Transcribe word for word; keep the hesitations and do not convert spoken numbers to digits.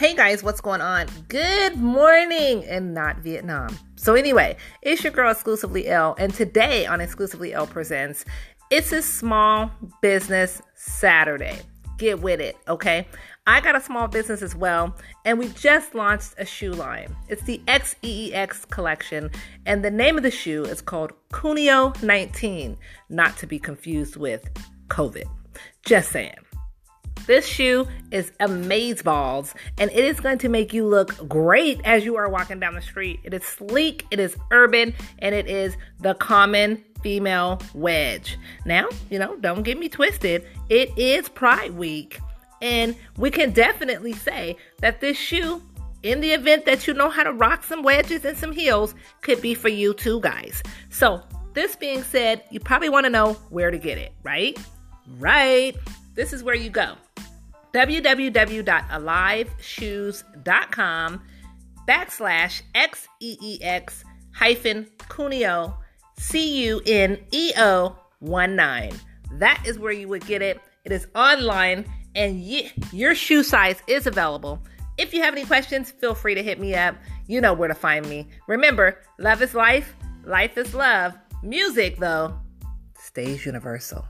Hey guys, what's going on? Good morning, and not Vietnam. So anyway, it's your girl Exclusively L, and today on Exclusively L Presents, it's a small business Saturday. Get with it, okay? I got a small business as well, and we just launched a shoe line. It's the X E E X Collection, and the name of the shoe is called Cuneo nineteen, not to be confused with COVID. Just saying. This shoe is amazeballs, and it is going to make you look great as you are walking down the street. It is sleek, it is urban, and it is the common female wedge. Now, you know, don't get me twisted. It is Pride Week, and we can definitely say that this shoe, in the event that you know how to rock some wedges and some heels, could be for you too, guys. So, this being said, you probably want to know where to get it, right? Right. This is where you go. www.aliveshoes.com backslash X E E X hyphen Cuneo, C U N E O one nine. That is where you would get it. It is online, and y- your shoe size is available. If you have any questions, feel free to hit me up. You know where to find me. Remember, love is life. Life is love. Music, though, stays universal.